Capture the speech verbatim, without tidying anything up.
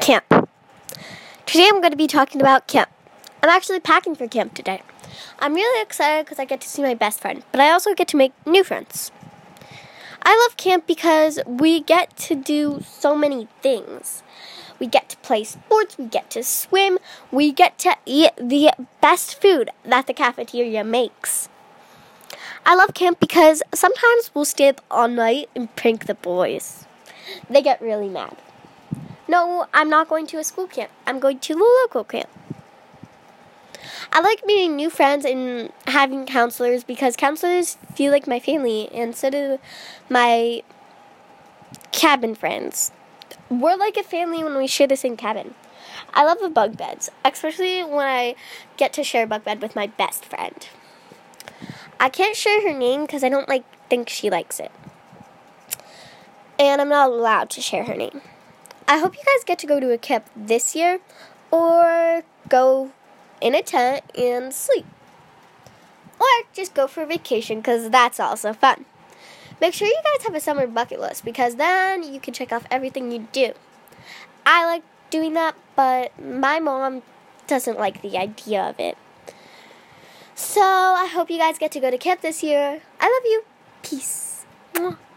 camp. Today I'm going to be talking about camp. I'm actually packing for camp today. I'm really excited because I get to see my best friend, but I also get to make new friends. I love camp because we get to do so many things. We get to play sports, we get to swim, we get to eat the best food that the cafeteria makes. I love camp because sometimes we'll stay up all night and prank the boys. They get really mad. No, I'm not going to a school camp. I'm going to a local camp. I like meeting new friends and having counselors because counselors feel like my family, and so do my cabin friends. We're like a family when we share the same cabin. I love the bunk beds, especially when I get to share a bunk bed with my best friend. I can't share her name because I don't like think she likes it. And I'm not allowed to share her name. I hope you guys get to go to a camp this year or go in a tent and sleep. Or just go for a vacation because that's also fun. Make sure you guys have a summer bucket list because then you can check off everything you do. I like doing that, but my mom doesn't like the idea of it. So I hope you guys get to go to camp this year. I love you. Peace. Mwah.